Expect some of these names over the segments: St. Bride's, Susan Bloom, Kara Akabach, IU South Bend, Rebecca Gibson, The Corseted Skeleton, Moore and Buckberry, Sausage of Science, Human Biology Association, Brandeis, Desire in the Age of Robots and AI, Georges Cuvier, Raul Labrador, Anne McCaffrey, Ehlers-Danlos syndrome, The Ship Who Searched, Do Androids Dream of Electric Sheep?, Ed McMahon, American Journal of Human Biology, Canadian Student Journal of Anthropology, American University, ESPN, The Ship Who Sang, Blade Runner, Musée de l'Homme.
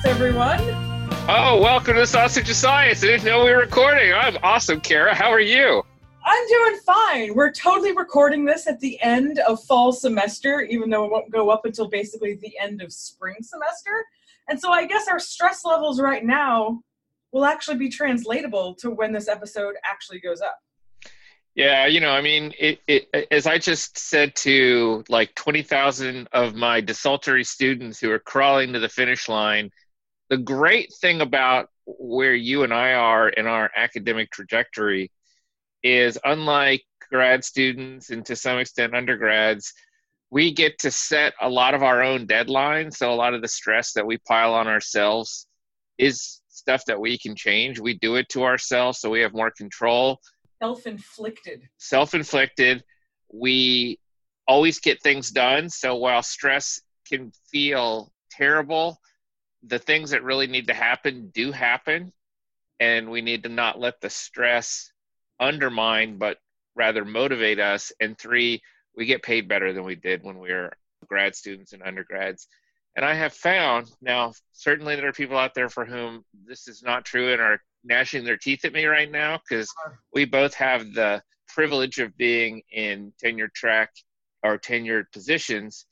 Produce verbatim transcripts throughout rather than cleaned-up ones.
Science, everyone. Oh, welcome to Sausage of Science. I didn't know we were recording. I'm awesome, Kara. How are you? I'm doing fine. We're totally recording this at the end of fall semester, even though it won't go up until basically the end of spring semester. And so I guess our stress levels right now will actually be translatable to when this episode actually goes up. Yeah, you know, I mean, it, it, as I just said to like twenty thousand of my desultory students who are crawling to the finish line, the great thing about where you and I are in our academic trajectory is, unlike grad students and to some extent undergrads, we get to set a lot of our own deadlines. So a lot of the stress that we pile on ourselves is stuff that we can change. We do it to ourselves, so we have more control. Self-inflicted. Self-inflicted. We always get things done. So while stress can feel terrible, the things that really need to happen do happen. And we need to not let the stress undermine, but rather motivate us. And three, we get paid better than we did when we were grad students and undergrads. And I have found, now, certainly there are people out there for whom this is not true and are gnashing their teeth at me right now, because we both have the privilege of being in tenure track or tenured positions.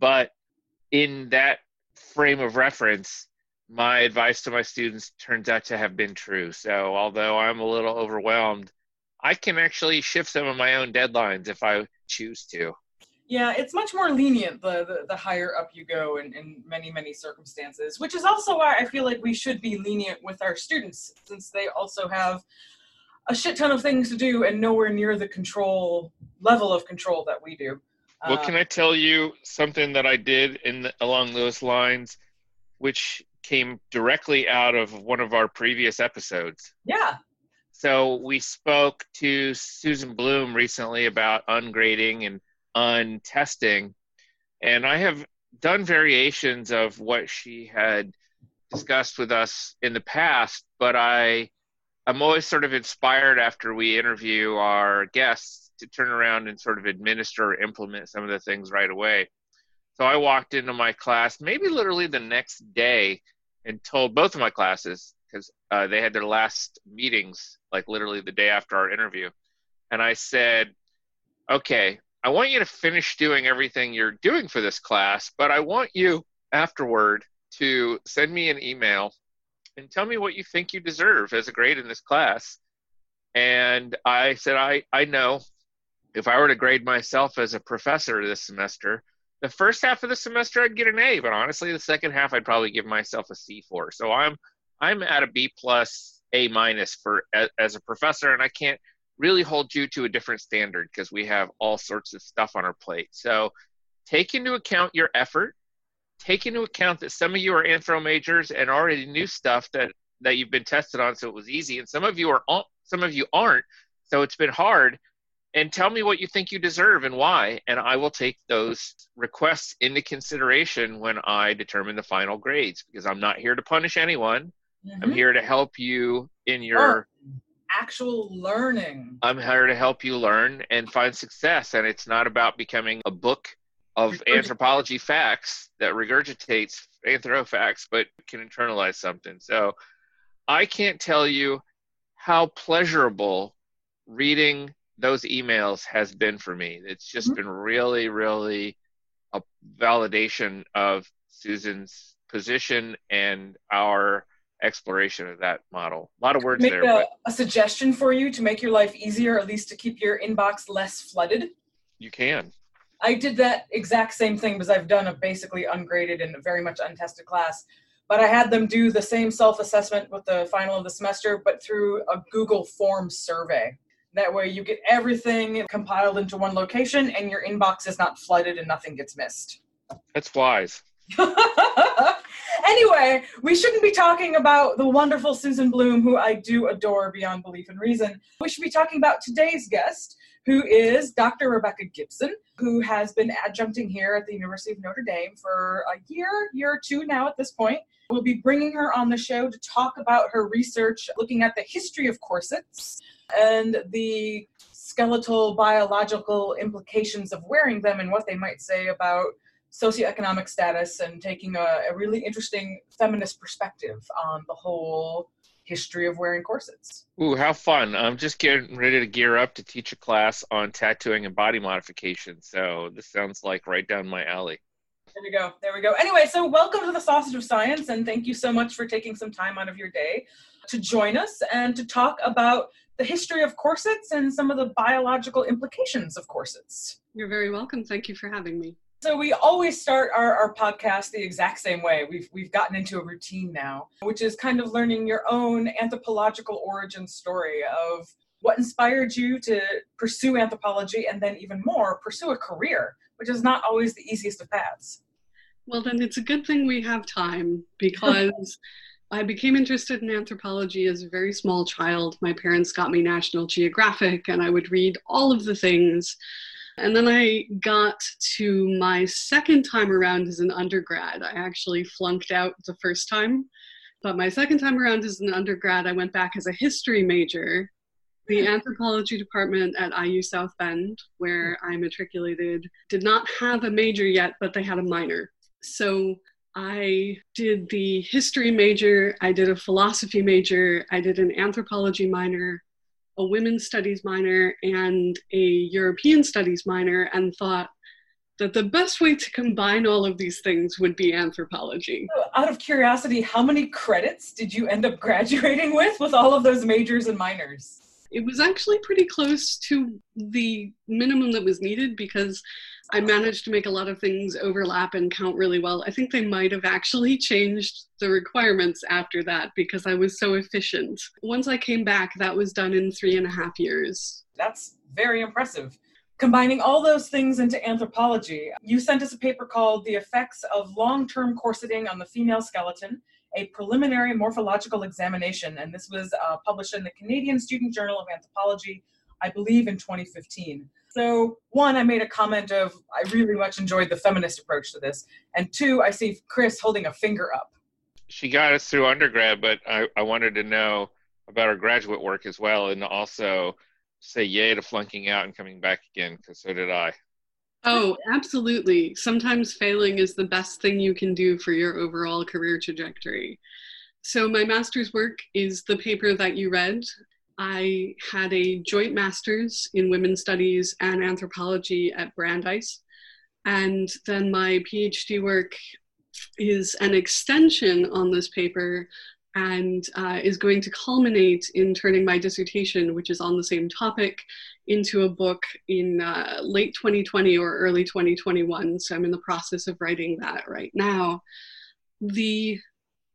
But in that frame of reference, my advice to my students turns out to have been true. So although I'm a little overwhelmed, I can actually shift some of my own deadlines if I choose to. Yeah, it's much more lenient the, the, the higher up you go in, in many, many circumstances, which is also why I feel like we should be lenient with our students, since they also have a shit ton of things to do and nowhere near the control, level of control that we do. Well, uh, can I tell you something that I did in the, along those lines, which came directly out of one of our previous episodes? Yeah. So we spoke to Susan Bloom recently about ungrading and on testing, and I have done variations of what she had discussed with us in the past, but I, I'm always sort of inspired after we interview our guests to turn around and sort of administer or implement some of the things right away. So I walked into my class maybe literally the next day and told both of my classes, because uh, they had their last meetings like literally the day after our interview, and I said, okay, I want you to finish doing everything you're doing for this class, but I want you afterward to send me an email and tell me what you think you deserve as a grade in this class. And I said, I, I know if I were to grade myself as a professor this semester, the first half of the semester I'd get an A, but honestly, the second half I'd probably give myself a C for. So I'm I'm at a B plus, A minus for as, as a professor, and I can't really hold you to a different standard because we have all sorts of stuff on our plate. So take into account your effort, take into account that some of you are anthro majors and already knew stuff that, that you've been tested on, so it was easy. And some of you are, some of you aren't, so it's been hard. And tell me what you think you deserve and why, and I will take those requests into consideration when I determine the final grades, because I'm not here to punish anyone. Mm-hmm. I'm here to help you in your... Oh. Actual learning. I'm here to help you learn and find success, and it's not about becoming a book of anthropology facts that regurgitates anthro facts, but can internalize something. So I can't tell you how pleasurable reading those emails has been for me. It's just mm-hmm. been really, really a validation of Susan's position and our exploration of that model. A lot of words make there. A, but a suggestion for you to make your life easier, at least to keep your inbox less flooded. You can. I did that exact same thing because I've done a basically ungraded and a very much untested class, but I had them do the same self-assessment with the final of the semester, but through a Google form survey. That way you get everything compiled into one location and your inbox is not flooded and nothing gets missed. That's wise. Anyway, we shouldn't be talking about the wonderful Susan Bloom, who I do adore beyond belief and reason. We should be talking about today's guest, who is Doctor Rebecca Gibson, who has been adjuncting here at the University of Notre Dame for a year, year or two now at this point. We'll be bringing her on the show to talk about her research looking at the history of corsets and the skeletal biological implications of wearing them and what they might say about socioeconomic status and taking a, a really interesting feminist perspective on the whole history of wearing corsets. Ooh, how fun. I'm just getting ready to gear up to teach a class on tattooing and body modification. So this sounds like right down my alley. There we go. There we go. Anyway, so welcome to the Sausage of Science, and thank you so much for taking some time out of your day to join us and to talk about the history of corsets and some of the biological implications of corsets. You're very welcome. Thank you for having me. So we always start our, our podcast the exact same way. We've, we've gotten into a routine now, which is kind of learning your own anthropological origin story of what inspired you to pursue anthropology and then even more, pursue a career, which is not always the easiest of paths. Well, then it's a good thing we have time, because I became interested in anthropology as a very small child. My parents got me National Geographic, and I would read all of the things. And then I got to my second time around as an undergrad. I actually flunked out the first time, but my second time around as an undergrad, I went back as a history major. The anthropology department at I U South Bend, where I matriculated, did not have a major yet, but they had a minor. So I did the history major, I did a philosophy major, I did an anthropology minor, a women's studies minor, and a European studies minor, and thought that the best way to combine all of these things would be anthropology. So out of curiosity, how many credits did you end up graduating with, with all of those majors and minors? It was actually pretty close to the minimum that was needed, because I managed to make a lot of things overlap and count really well. I think they might have actually changed the requirements after that because I was so efficient. Once I came back, that was done in three and a half years. That's very impressive. Combining all those things into anthropology, you sent us a paper called The Effects of Long-Term Corseting on the Female Skeleton, a Preliminary Morphological Examination, and this was uh, published in the Canadian Student Journal of Anthropology, I believe in twenty fifteen. So one, I made a comment of, I really much enjoyed the feminist approach to this, and two, I see Chris holding a finger up. She got us through undergrad, but I, I wanted to know about her graduate work as well, and also say yay to flunking out and coming back again, because so did I. Oh, absolutely. Sometimes failing is the best thing you can do for your overall career trajectory. So my master's work is the paper that you read. I had a joint master's in women's studies and anthropology at Brandeis. And then my PhD work is an extension on this paper and uh, is going to culminate in turning my dissertation, which is on the same topic, into a book in uh, late twenty twenty or early twenty twenty-one. So I'm in the process of writing that right now. The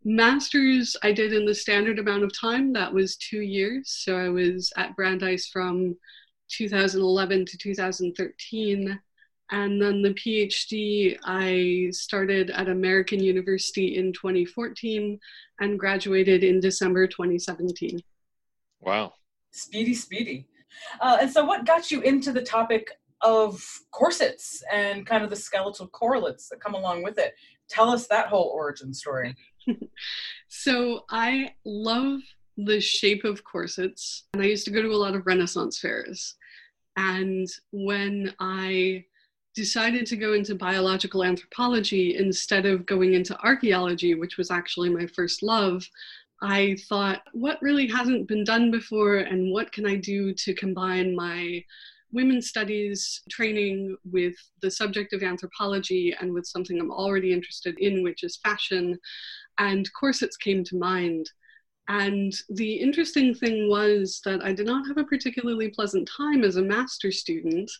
master's I did in the standard amount of time, that was two years. So I was at Brandeis from two thousand eleven to two thousand thirteen. And then the PhD, I started at American University in twenty fourteen and graduated in December twenty seventeen. Wow. Speedy, speedy. Uh, and so what got you into the topic of corsets and kind of the skeletal correlates that come along with it? Tell us that whole origin story. So I love the shape of corsets, and I used to go to a lot of Renaissance fairs. And when I decided to go into biological anthropology instead of going into archaeology, which was actually my first love, I thought, what really hasn't been done before, and what can I do to combine my women's studies training with the subject of anthropology and with something I'm already interested in, which is fashion? And corsets came to mind. And the interesting thing was that I did not have a particularly pleasant time as a master's student.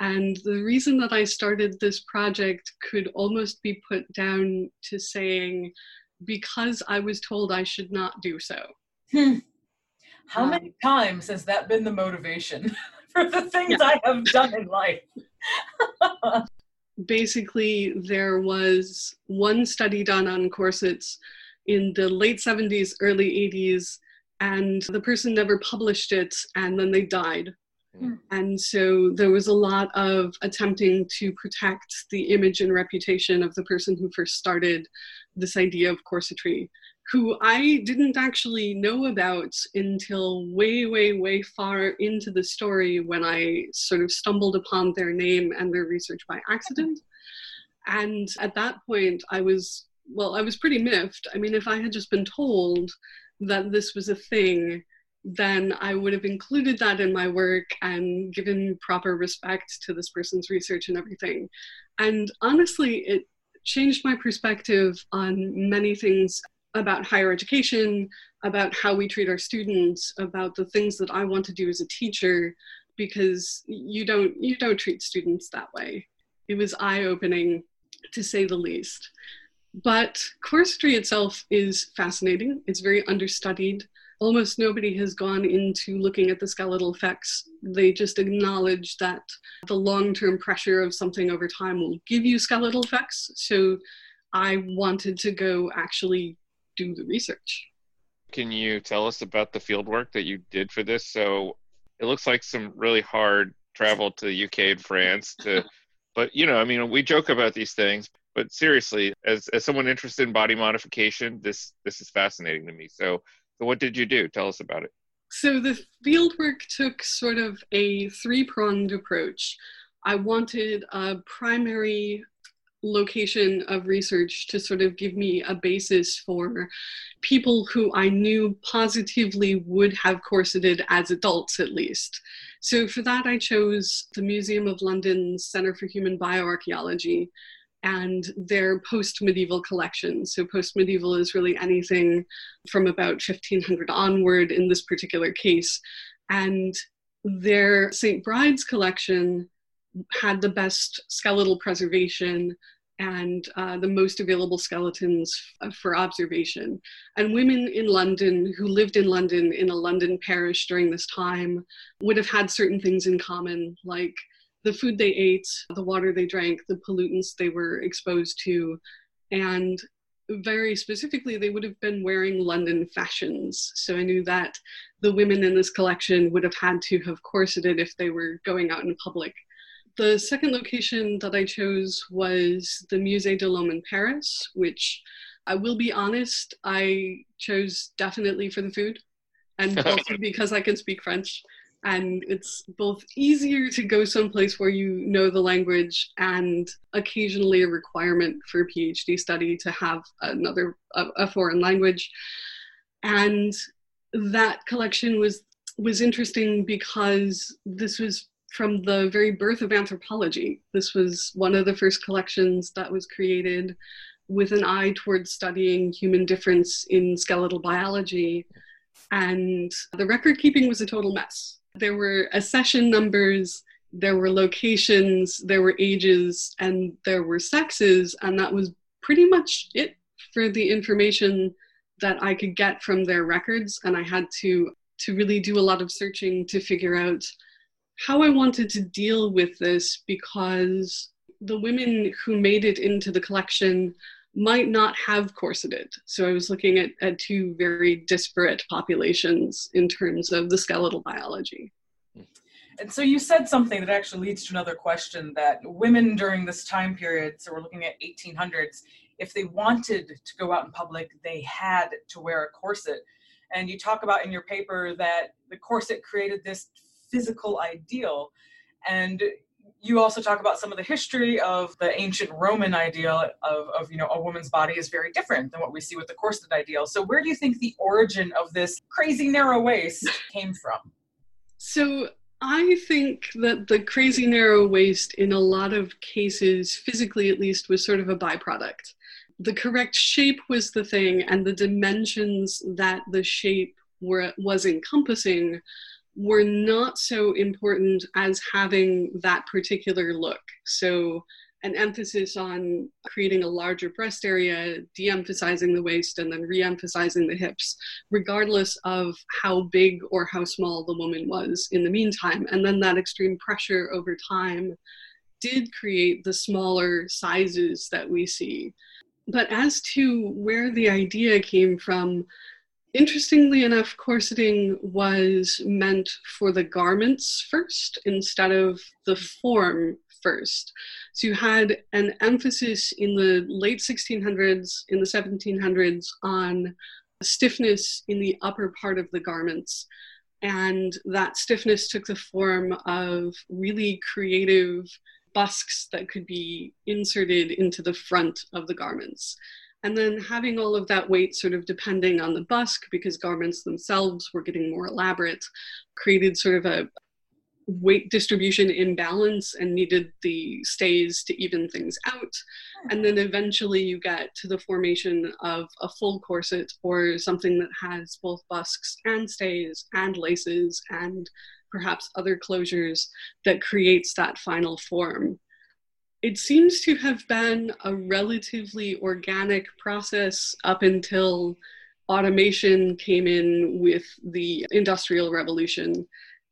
And the reason that I started this project could almost be put down to saying, because I was told I should not do so. Hmm. How um, many times has that been the motivation for the things yeah. I have done in life? Basically, there was one study done on corsets in the late seventies, early eighties, and the person never published it, and then they died. Hmm. And so there was a lot of attempting to protect the image and reputation of the person who first started this idea of corsetry, who I didn't actually know about until way, way, way far into the story when I sort of stumbled upon their name and their research by accident. And at that point, I was, well, I was pretty miffed. I mean, if I had just been told that this was a thing, then I would have included that in my work and given proper respect to this person's research and everything. And honestly, it changed my perspective on many things about higher education, about how we treat our students, about the things that I want to do as a teacher, because you don't, you don't treat students that way. It was eye-opening, to say the least. But corsetry itself is fascinating. It's very understudied. Almost nobody has gone into looking at the skeletal effects. They just acknowledge that the long-term pressure of something over time will give you skeletal effects. So I wanted to go actually do the research. Can you tell us about the fieldwork that you did for this? So it looks like some really hard travel to the U K and France to, but you know, I mean, we joke about these things, but seriously, as as someone interested in body modification, this this is fascinating to me. So, so what did you do? Tell us about it. So the fieldwork took sort of a three-pronged approach. I wanted a primary location of research to sort of give me a basis for people who I knew positively would have corseted as adults, at least. So for that, I chose the Museum of London's Centre for Human Bioarchaeology and their post-medieval collection. So post-medieval is really anything from about fifteen hundred onward in this particular case. And their Saint Bride's collection had the best skeletal preservation and uh, the most available skeletons f- for observation. And women in London who lived in London in a London parish during this time would have had certain things in common, like the food they ate, the water they drank, the pollutants they were exposed to, and very specifically, they would have been wearing London fashions. So I knew that the women in this collection would have had to have corseted if they were going out in public. The second location that I chose was the Musée de l'Homme in Paris, which I will be honest, I chose definitely for the food, and also because I can speak French. And it's both easier to go someplace where you know the language and occasionally a requirement for a PhD study to have another, a foreign language. And that collection was, was interesting because this was from the very birth of anthropology. This was one of the first collections that was created with an eye towards studying human difference in skeletal biology. And the record keeping was a total mess. There were accession numbers, there were locations, there were ages, and there were sexes, and that was pretty much it for the information that I could get from their records. And I had to, to really do a lot of searching to figure out how I wanted to deal with this, because the women who made it into the collection might not have corseted. So I was looking at, at two very disparate populations in terms of the skeletal biology. And so you said something that actually leads to another question, that women during this time period, so we're looking at eighteen hundreds, if they wanted to go out in public, they had to wear a corset. And you talk about in your paper that the corset created this physical ideal. And you also talk about some of the history of the ancient Roman ideal of, of, you know, a woman's body is very different than what we see with the corseted ideal. So where do you think the origin of this crazy narrow waist came from? So I think that the crazy narrow waist in a lot of cases, physically at least, was sort of a byproduct. The correct shape was the thing, and the dimensions that the shape were, was encompassing were not so important as having that particular look. So an emphasis on creating a larger breast area, de-emphasizing the waist, and then re-emphasizing the hips, regardless of how big or how small the woman was in the meantime. And then that extreme pressure over time did create the smaller sizes that we see. But as to where the idea came from, interestingly enough, corseting was meant for the garments first instead of the form first. So you had an emphasis in the late sixteen hundreds, in the seventeen hundreds, on stiffness in the upper part of the garments. And that stiffness took the form of really creative busks that could be inserted into the front of the garments. And then having all of that weight sort of depending on the busk, because garments themselves were getting more elaborate, created sort of a weight distribution imbalance and needed the stays to even things out. And then eventually you get to the formation of a full corset or something that has both busks and stays and laces and perhaps other closures that creates that final form. It seems to have been a relatively organic process up until automation came in with the Industrial Revolution.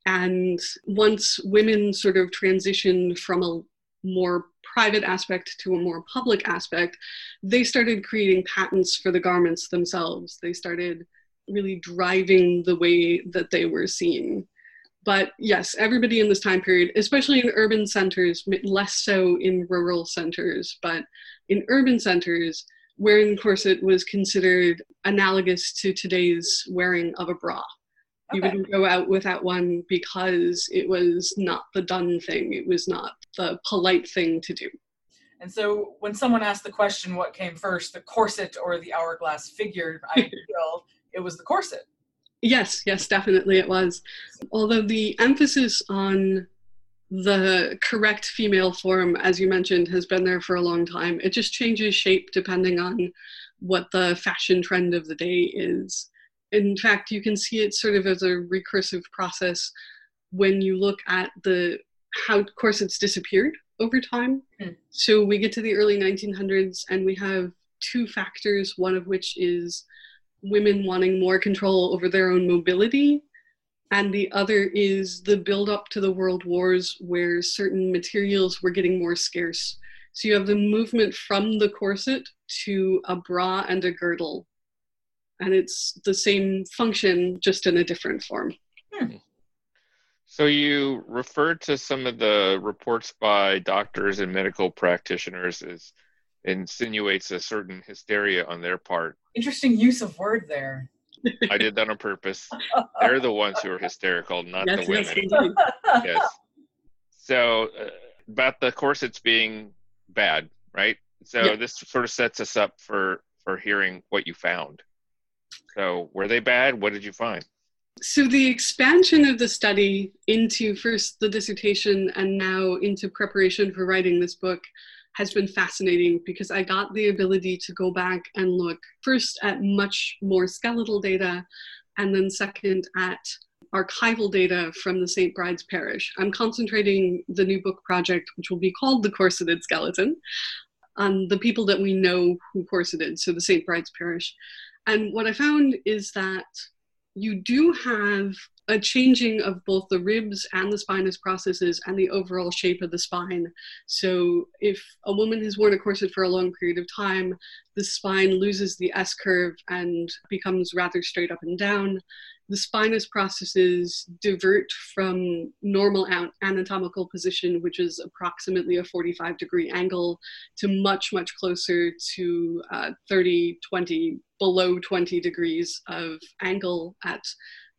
And once women sort of transitioned from a more private aspect to a more public aspect, they started creating patents for the garments themselves. They started really driving the way that they were seen. But yes, everybody in this time period, especially in urban centers, less so in rural centers, but in urban centers, wearing a corset was considered analogous to today's wearing of a bra. Okay. You wouldn't go out without one because it was not the done thing. It was not the polite thing to do. And so when someone asked the question, what came first, the corset or the hourglass figure, I feel it was the corset. Yes, yes, definitely it was. Although the emphasis on the correct female form, as you mentioned, has been there for a long time. It just changes shape depending on what the fashion trend of the day is. In fact, you can see it sort of as a recursive process when you look at the how corsets disappeared over time. Mm. So we get to the early nineteen hundreds and we have two factors, one of which is women wanting more control over their own mobility, and the other is the build-up to the world wars where certain materials were getting more scarce. So you have the movement from the corset to a bra and a girdle, and it's the same function, just in a different form. Hmm. So you referred to some of the reports by doctors and medical practitioners as insinuates a certain hysteria on their part. Interesting use of word there. I did that on purpose. They're the ones who are hysterical, not yes, the women. Yes. yes. So uh, about the corsets being bad, right? So yeah. This sort of sets us up for, for hearing what you found. So were they bad? What did you find? So the expansion of the study into first the dissertation and now into preparation for writing this book has been fascinating because I got the ability to go back and look first at much more skeletal data and then second at archival data from the Saint Bride's parish. I'm concentrating the new book project, which will be called The Corseted Skeleton, on the people that we know who corseted, so the Saint Bride's parish. And what I found is that you do have a changing of both the ribs and the spinous processes and the overall shape of the spine. So if a woman has worn a corset for a long period of time, the spine loses the S curve and becomes rather straight up and down. The spinous processes divert from normal anatomical position, which is approximately a forty-five degree angle, to much, much closer to uh, thirty, twenty, below twenty degrees of angle at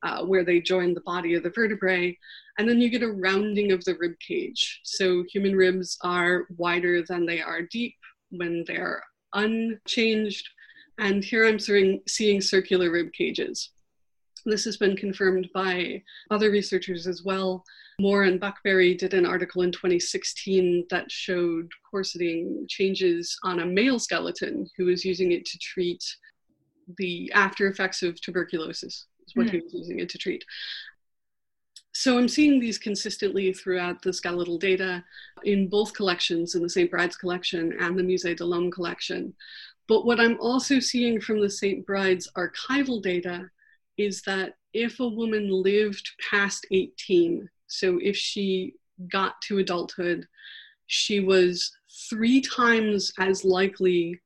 Uh, where they join the body of the vertebrae, and then you get a rounding of the rib cage. So human ribs are wider than they are deep when they're unchanged, and here I'm seeing circular rib cages. This has been confirmed by other researchers as well. Moore and Buckberry did an article in twenty sixteen that showed corseting changes on a male skeleton who was using it to treat the after effects of tuberculosis. What mm. he was using it to treat. So I'm seeing these consistently throughout the skeletal data in both collections, in the Saint Bride's collection and the Musée de l'Homme collection. But what I'm also seeing from the Saint Bride's archival data is that if a woman lived past eighteen, so if she got to adulthood, she was three times as likely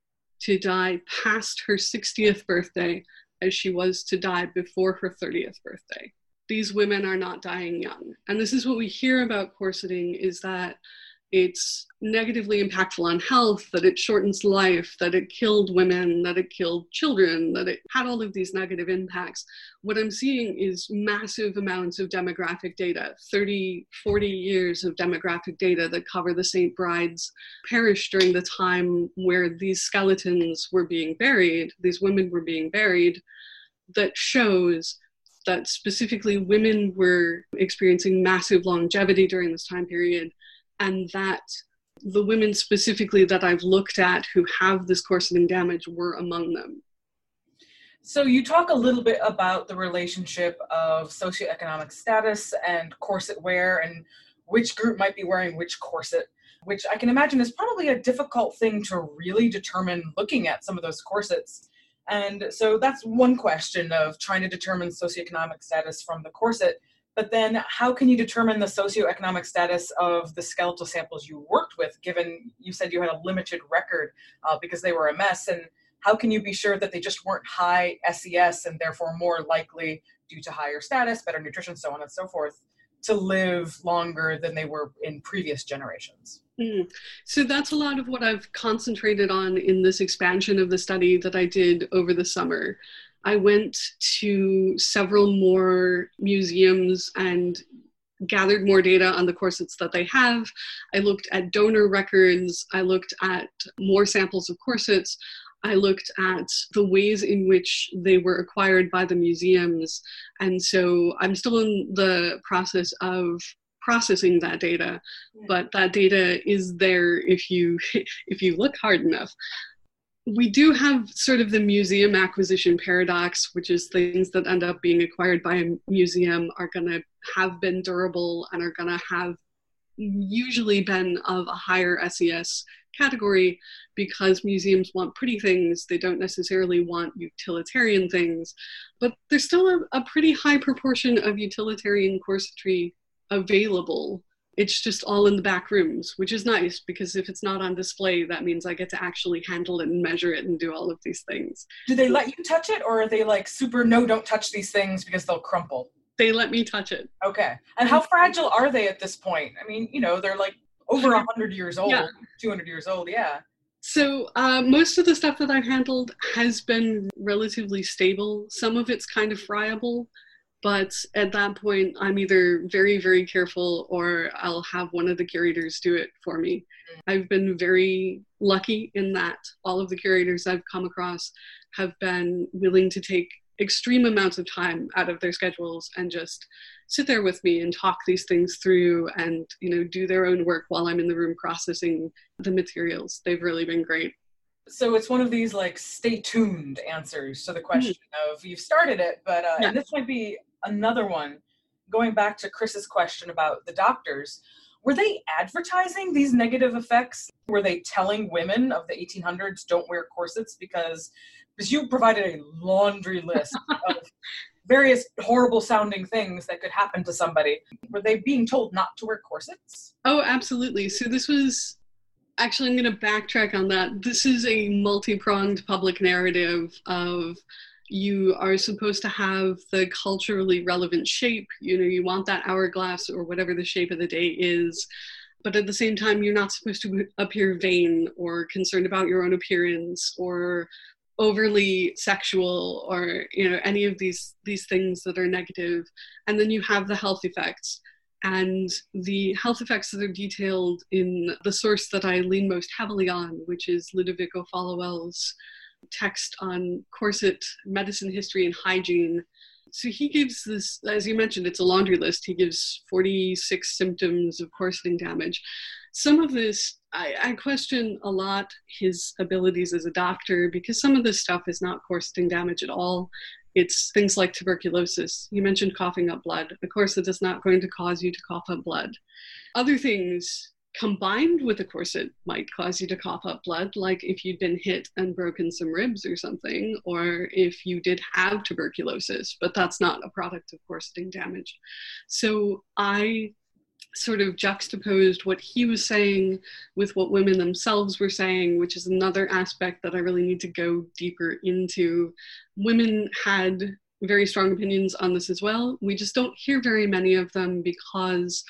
to die past her sixtieth birthday as she was to die before her thirtieth birthday. These women are not dying young. And this is what we hear about corseting, is that it's negatively impactful on health, that it shortens life, that it killed women, that it killed children, that it had all of these negative impacts. What I'm seeing is massive amounts of demographic data, thirty, forty years of demographic data that cover the Saint Bride's parish during the time where these skeletons were being buried, these women were being buried, that shows that specifically women were experiencing massive longevity during this time period, and that the women specifically that I've looked at who have this corseting damage were among them. So you talk a little bit about the relationship of socioeconomic status and corset wear and which group might be wearing which corset, which I can imagine is probably a difficult thing to really determine looking at some of those corsets. And so that's one question of trying to determine socioeconomic status from the corset. But then how can you determine the socioeconomic status of the skeletal samples you worked with, given you said you had a limited record uh, because they were a mess? And how can you be sure that they just weren't high S E S and therefore more likely, due to higher status, better nutrition, so on and so forth, to live longer than they were in previous generations? Mm. So that's a lot of what I've concentrated on in this expansion of the study that I did over the summer. I went to several more museums and gathered more data on the corsets that they have. I looked at donor records. I looked at more samples of corsets. I looked at the ways in which they were acquired by the museums. And so I'm still in the process of processing that data, but that data is there if you if you look hard enough. We do have sort of the museum acquisition paradox, which is things that end up being acquired by a museum are going to have been durable and are going to have usually been of a higher S E S category because museums want pretty things. They don't necessarily want utilitarian things, but there's still a, a pretty high proportion of utilitarian corsetry available. It's just all in the back rooms, which is nice because if it's not on display, that means I get to actually handle it and measure it and do all of these things. Do they let you touch it, or are they like super, no, don't touch these things because they'll crumple? They let me touch it. Okay. And how fragile are they at this point? I mean, you know, they're like over one hundred years old, yeah. two hundred years old, yeah. So uh, most of the stuff that I've handled has been relatively stable. Some of it's kind of friable. But at that point, I'm either very, very careful or I'll have one of the curators do it for me. I've been very lucky in that all of the curators I've come across have been willing to take extreme amounts of time out of their schedules and just sit there with me and talk these things through and, you know, do their own work while I'm in the room processing the materials. They've really been great. So it's one of these like stay tuned answers to the question mm-hmm. of you've started it, but uh, yeah. and this might be another one, going back to Chris's question about the doctors. Were they advertising these negative effects? Were they telling women of the eighteen hundreds don't wear corsets? Because, because you provided a laundry list of various horrible sounding things that could happen to somebody. Were they being told not to wear corsets? Oh, absolutely. So this was... Actually, I'm going to backtrack on that. This is a multi-pronged public narrative of you are supposed to have the culturally relevant shape. You know, you want that hourglass or whatever the shape of the day is. But at the same time, you're not supposed to appear vain or concerned about your own appearance or overly sexual or, you know, any of these, these things that are negative. And then you have the health effects. And the health effects that are detailed in the source that I lean most heavily on, which is Ludovico Followell's text on corset, medicine, history, and hygiene. So he gives this, as you mentioned, it's a laundry list. He gives forty-six symptoms of corseting damage. Some of this, I, I question a lot his abilities as a doctor because some of this stuff is not corseting damage at all. It's things like tuberculosis. You mentioned coughing up blood. A corset is not going to cause you to cough up blood. Other things combined with a corset might cause you to cough up blood, like if you'd been hit and broken some ribs or something, or if you did have tuberculosis, but that's not a product of corseting damage. So I sort of juxtaposed what he was saying with what women themselves were saying, which is another aspect that I really need to go deeper into. Women had very strong opinions on this as well. We just don't hear very many of them because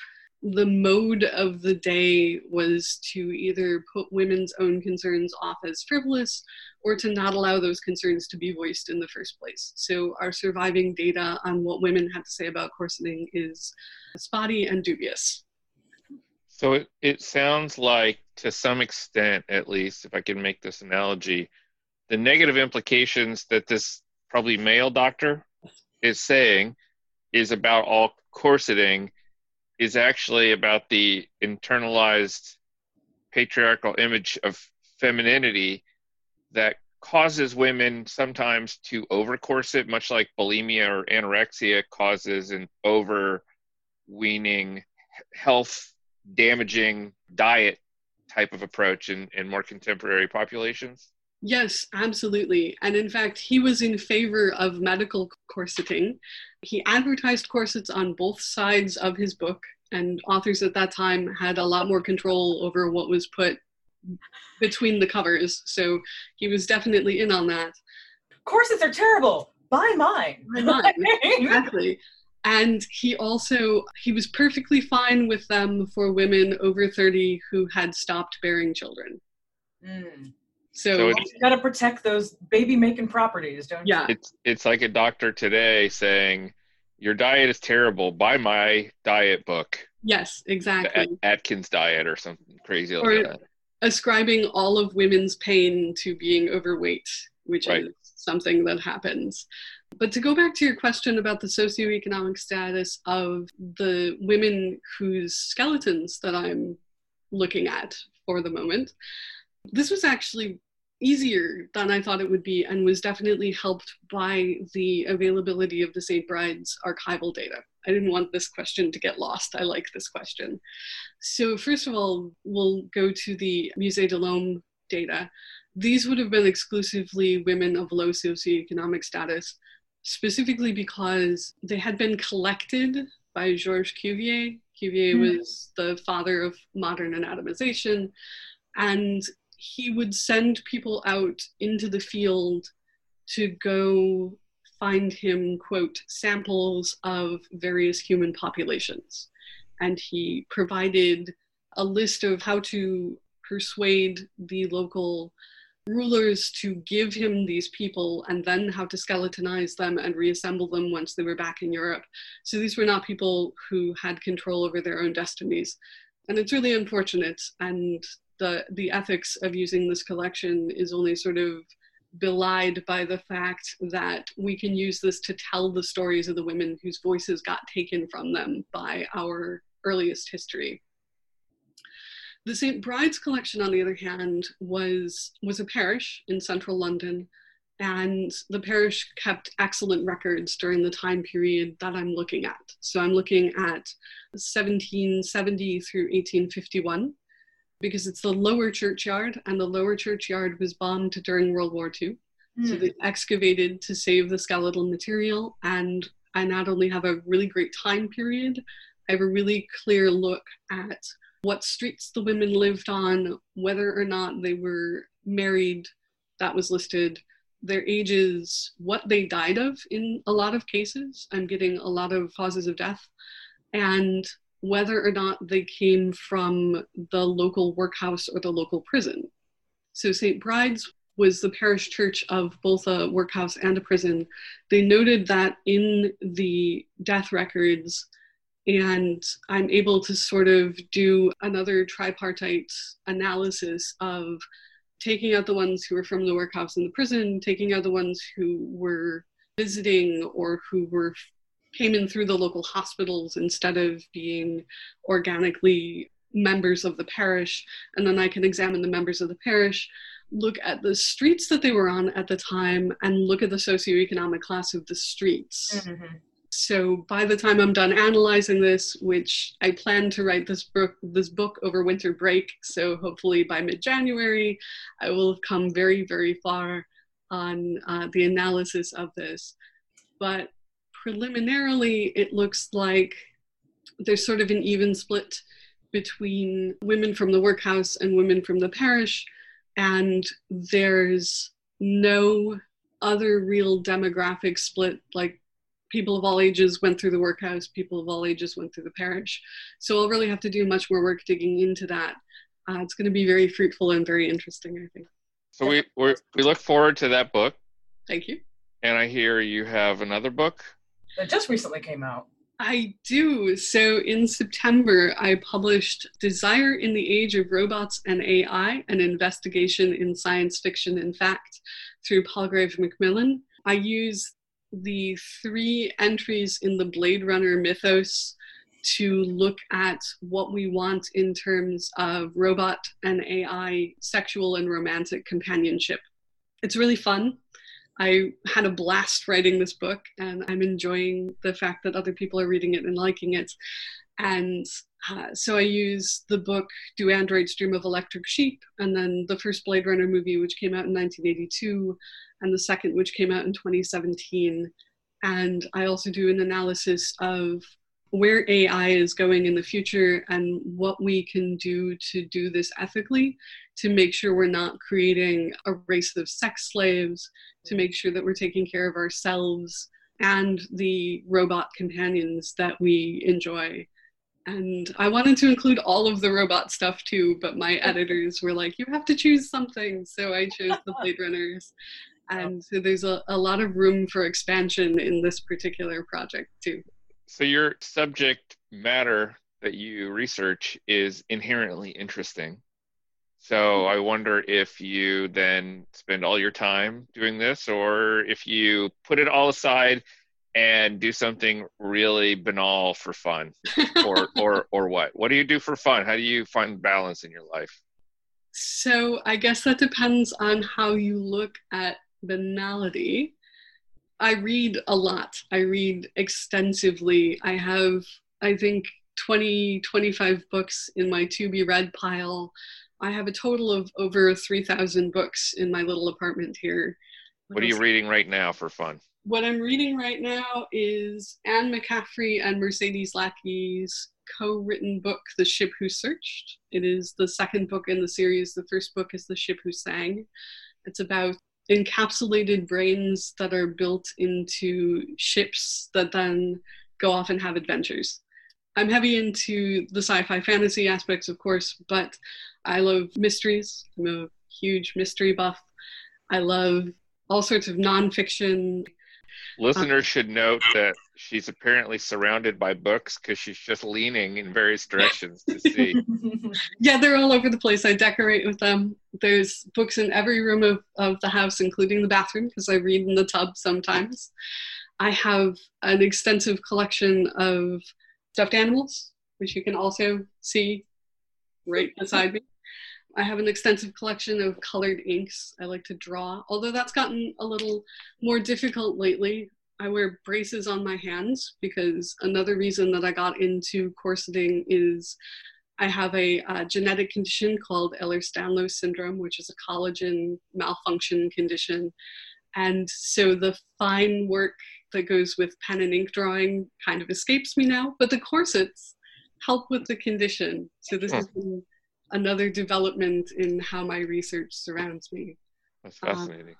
the mode of the day was to either put women's own concerns off as frivolous or to not allow those concerns to be voiced in the first place. So our surviving data on what women had to say about corseting is spotty and dubious. So it, it sounds like, to some extent at least, if I can make this analogy, the negative implications that this probably male doctor is saying is about all corseting is actually about the internalized patriarchal image of femininity that causes women sometimes to over-corset, much like bulimia or anorexia causes an over-weaning, health-damaging diet type of approach in, in more contemporary populations? Yes, absolutely. And in fact, he was in favor of medical corseting. He advertised corsets on both sides of his book, and authors at that time had a lot more control over what was put between the covers. So he was definitely in on that. Corsets are terrible. Buy mine. Buy mine. Exactly. And he also, he was perfectly fine with them for women over thirty who had stopped bearing children. Mm. So, so you got to protect those baby-making properties, don't you? Yeah. It's, it's like a doctor today saying, your diet is terrible. Buy my diet book. Yes, exactly. The Atkins diet or something crazy like or that. Ascribing all of women's pain to being overweight, which right. is something that happens. But to go back to your question about the socioeconomic status of the women whose skeletons that I'm looking at for the moment, this was actually easier than I thought it would be, and was definitely helped by the availability of the Saint Bride's archival data. I didn't want this question to get lost. I like this question. So first of all, we'll go to the Musée de l'Homme data. These would have been exclusively women of low socioeconomic status, specifically because they had been collected by Georges Cuvier. Cuvier mm. was the father of modern anatomization, and he would send people out into the field to go find him, quote, samples of various human populations. And he provided a list of how to persuade the local rulers to give him these people, and then how to skeletonize them and reassemble them once they were back in Europe. So these were not people who had control over their own destinies. And it's really unfortunate, and The, the ethics of using this collection is only sort of belied by the fact that we can use this to tell the stories of the women whose voices got taken from them by our earliest history. The Saint Bride's collection, on the other hand, was, was a parish in central London, and the parish kept excellent records during the time period that I'm looking at. So I'm looking at seventeen seventy through eighteen fifty-one. Because it's the lower churchyard, and the lower churchyard was bombed during World War Two. Mm. So they excavated to save the skeletal material, and I not only have a really great time period, I have a really clear look at what streets the women lived on, whether or not they were married, that was listed, their ages, what they died of in a lot of cases. I'm getting a lot of causes of death, and whether or not they came from the local workhouse or the local prison. So Saint Bride's was the parish church of both a workhouse and a prison. They noted that in the death records, and I'm able to sort of do another tripartite analysis of taking out the ones who were from the workhouse and the prison, taking out the ones who were visiting or who were came in through the local hospitals instead of being organically members of the parish. And then I can examine the members of the parish, look at the streets that they were on at the time, and look at the socioeconomic class of the streets. Mm-hmm. So by the time I'm done analyzing this, which I plan to write this book, this book over winter break, so hopefully by mid-January, I will have come very, very far on uh, the analysis of this. But preliminarily, it looks like there's sort of an even split between women from the workhouse and women from the parish, and there's no other real demographic split like people of all ages went through the workhouse, people of all ages went through the parish. So we'll really have to do much more work digging into that. Uh, it's going to be very fruitful and very interesting, I think. So we we're, we look forward to that book. Thank you. And I hear you have another book that just recently came out. I do. So in September, I published Desire in the Age of Robots and A I, an investigation in science fiction and fact through Palgrave Macmillan. I use the three entries in the Blade Runner mythos to look at what we want in terms of robot and A I sexual and romantic companionship. It's really fun. I had a blast writing this book, and I'm enjoying the fact that other people are reading it and liking it. And uh, so I use the book Do Androids Dream of Electric Sheep? And then the first Blade Runner movie, which came out in nineteen eighty-two, and the second, which came out in twenty seventeen. And I also do an analysis of where A I is going in the future and what we can do to do this ethically, to make sure we're not creating a race of sex slaves, to make sure that we're taking care of ourselves and the robot companions that we enjoy. And I wanted to include all of the robot stuff too, but my editors were like, you have to choose something. So I chose the Blade Runners. And so there's a, a lot of room for expansion in this particular project too. So your subject matter that you research is inherently interesting. So I wonder if you then spend all your time doing this, or if you put it all aside and do something really banal for fun, or, or, or what? What do you do for fun? How do you find balance in your life? So I guess that depends on how you look at banality. I read a lot. I read extensively. I have, I think, twenty, twenty-five books in my to-be-read pile. I have a total of over three thousand books in my little apartment here. What, what are you reading right now for fun? What I'm reading right now is Anne McCaffrey and Mercedes Lackey's co-written book, The Ship Who Searched. It is the second book in the series. The first book is The Ship Who Sang. It's about encapsulated brains that are built into ships that then go off and have adventures. I'm heavy into the sci-fi fantasy aspects, of course, but I love mysteries. I'm a huge mystery buff. I love all sorts of nonfiction. Listeners um, should note that she's apparently surrounded by books because she's just leaning in various directions to see. Yeah, they're all over the place. I decorate with them. There's books in every room of, of the house, including the bathroom, because I read in the tub sometimes. I have an extensive collection of stuffed animals, which you can also see right beside me. I have an extensive collection of colored inks. I like to draw, although that's gotten a little more difficult lately. I wear braces on my hands because another reason that I got into corseting is I have a uh, genetic condition called Ehlers-Danlos syndrome, which is a collagen malfunction condition. And so the fine work that goes with pen and ink drawing kind of escapes me now, but the corsets help with the condition. So this has been another development in how my research surrounds me. That's fascinating. Um,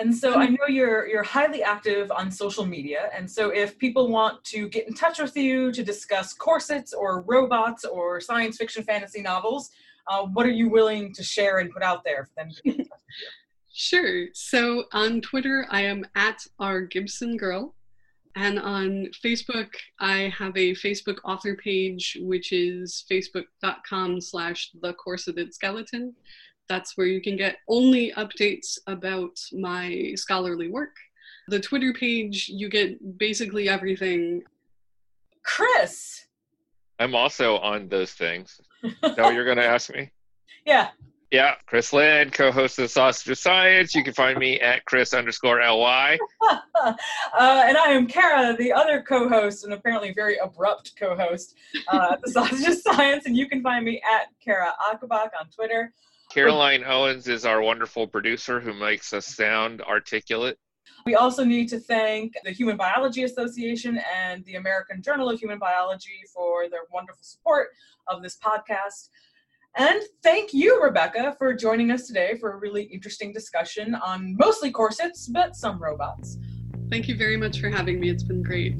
and so I know you're you're highly active on social media, and so if people want to get in touch with you to discuss corsets or robots or science fiction fantasy novels, uh, what are you willing to share and put out there for them to get in touch with you? Sure. So on Twitter, I am at our Gibson Girl. And on Facebook, I have a Facebook author page, which is facebook.com slash the corseted skeleton. That's where you can get only updates about my scholarly work. The Twitter page, you get basically everything. Chris! I'm also on those things. Is that what you're going to ask me? Yeah. Yeah, Chris Lynn, co-host of Sausage of Science. You can find me at Chris underscore L Y. uh, and I am Kara, the other co-host, and apparently very abrupt co-host uh, of Sausage of Science. And you can find me at Kara Akabach on Twitter. Caroline Owens is our wonderful producer who makes us sound articulate. We also need to thank the Human Biology Association and the American Journal of Human Biology for their wonderful support of this podcast. And thank you, Rebecca, for joining us today for a really interesting discussion on mostly corsets, but some robots. Thank you very much for having me. It's been great.